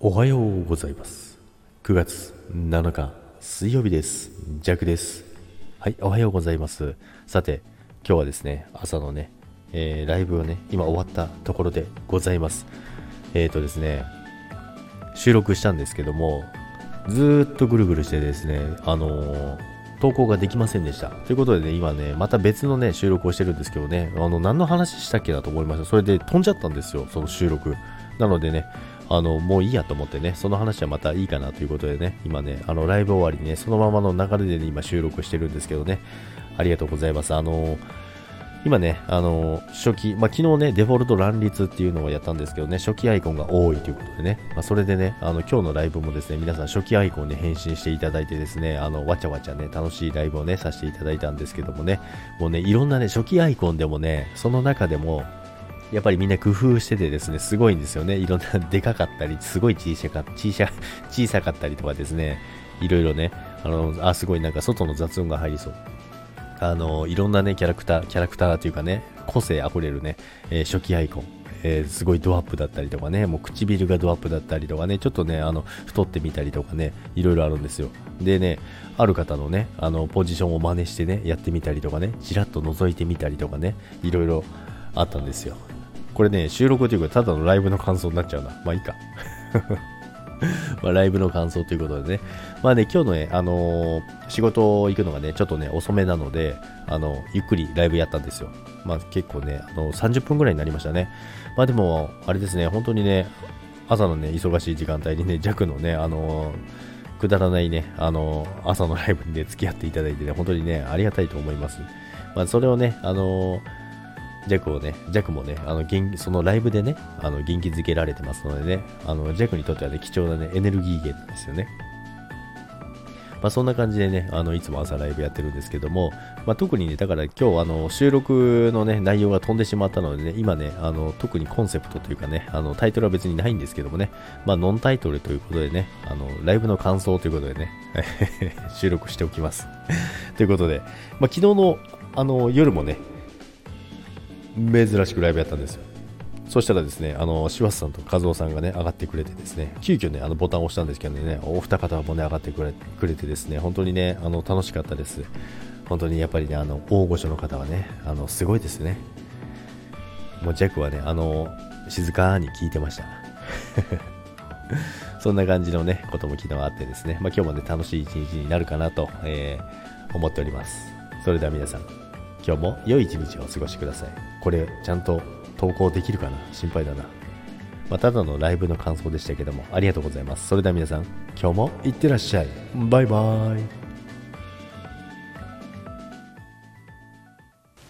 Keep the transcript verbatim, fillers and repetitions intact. おはようございます。くがつなのか水曜日です。ジャクです。はい、おはようございます。さて今日はですね、朝のね、えー、ライブをね今終わったところでございます。えーとですね収録したんですけども、ずーっとぐるぐるしてですねあのー、投稿ができませんでしたということでね、今ねまた別のね収録をしてるんですけどね、あの何の話したっけだと思いました。それで飛んじゃったんですよ、その収録なのでね、あのもういいやと思ってね、その話はまたいいかなということでね、今ねあのライブ終わりねそのままの流れで、ね、今収録してるんですけどね、ありがとうございます。あのー、今ねあのー、初期、まあ、昨日ねデフォルト乱立っていうのをやったんですけどね、初期アイコンが多いということでね、まあ、それでねあの今日のライブもですね皆さん初期アイコンに返信していただいてですね、あのわちゃわちゃね楽しいライブをねさせていただいたんですけどもね、もうねいろんなね初期アイコンでもね、その中でもやっぱりみんな工夫しててですね、すごいんですよね。いろんなでかかったり、すごい小さか、小さ、小さかったりとかですね、いろいろね、あの、あ、すごいなんか外の雑音が入りそう。あの、いろんなね、キャラクター、キャラクターというかね、個性あふれるね、えー、初期アイコン、えー、すごいドアップだったりとかね、もう唇がドアップだったりとかね、ちょっとね、あの、太ってみたりとかね、いろいろあるんですよ。でね、ある方のね、あの、ポジションを真似してね、やってみたりとかね、ちらっと覗いてみたりとかね、いろいろあったんですよ。これね、収録というか、ただのライブの感想になっちゃうな。まあいいか。まあライブの感想ということでね。まあね、今日のね、あのー、仕事行くのがね、ちょっとね、遅めなので、あの、ゆっくりライブやったんですよ。まあ結構ね、あの、さんじゅっぷんぐらいになりましたね。まあでも、あれですね、本当にね、朝のね、忙しい時間帯にね、弱のね、あのー、くだらないね、あのー、朝のライブにね、付き合っていただいてね、本当にね、ありがたいと思います。まあそれをね、あのー、ジャクをね、ジャクもね、あの元そのライブでね、あの元気づけられてますのでね、あのジャクにとってはね、貴重なね、エネルギー源なんですよね。まあそんな感じでね、あのいつも朝ライブやってるんですけども、まあ特にね、だから今日あの収録のね、内容が飛んでしまったのでね、今ね、あの特にコンセプトというかね、あのタイトルは別にないんですけどもね、まあノンタイトルということでね、あのライブの感想ということでね、収録しておきます。ということで、まあ昨日のあの夜もね、珍しくライブやったんですよ。そしたらですね、あの柴田さんと和夫さんがね上がってくれてですね、急遽ねあのボタンを押したんですけどね、お二方もね上がってく れ, くれてですね、本当にねあの楽しかったです。本当にやっぱりねあの大御所の方はねあのすごいですね。もうジャクはねあの静かに聞いてました。そんな感じのねことも昨日あってですね、まあ、今日もね楽しい一日になるかなと、えー、思っております。それでは皆さん今日も良い一日をお過ごしください。これちゃんと投稿できるかな、心配だな。まあ、ただのライブの感想でしたけども、ありがとうございます。それでは皆さん今日もいってらっしゃい。バイバイ。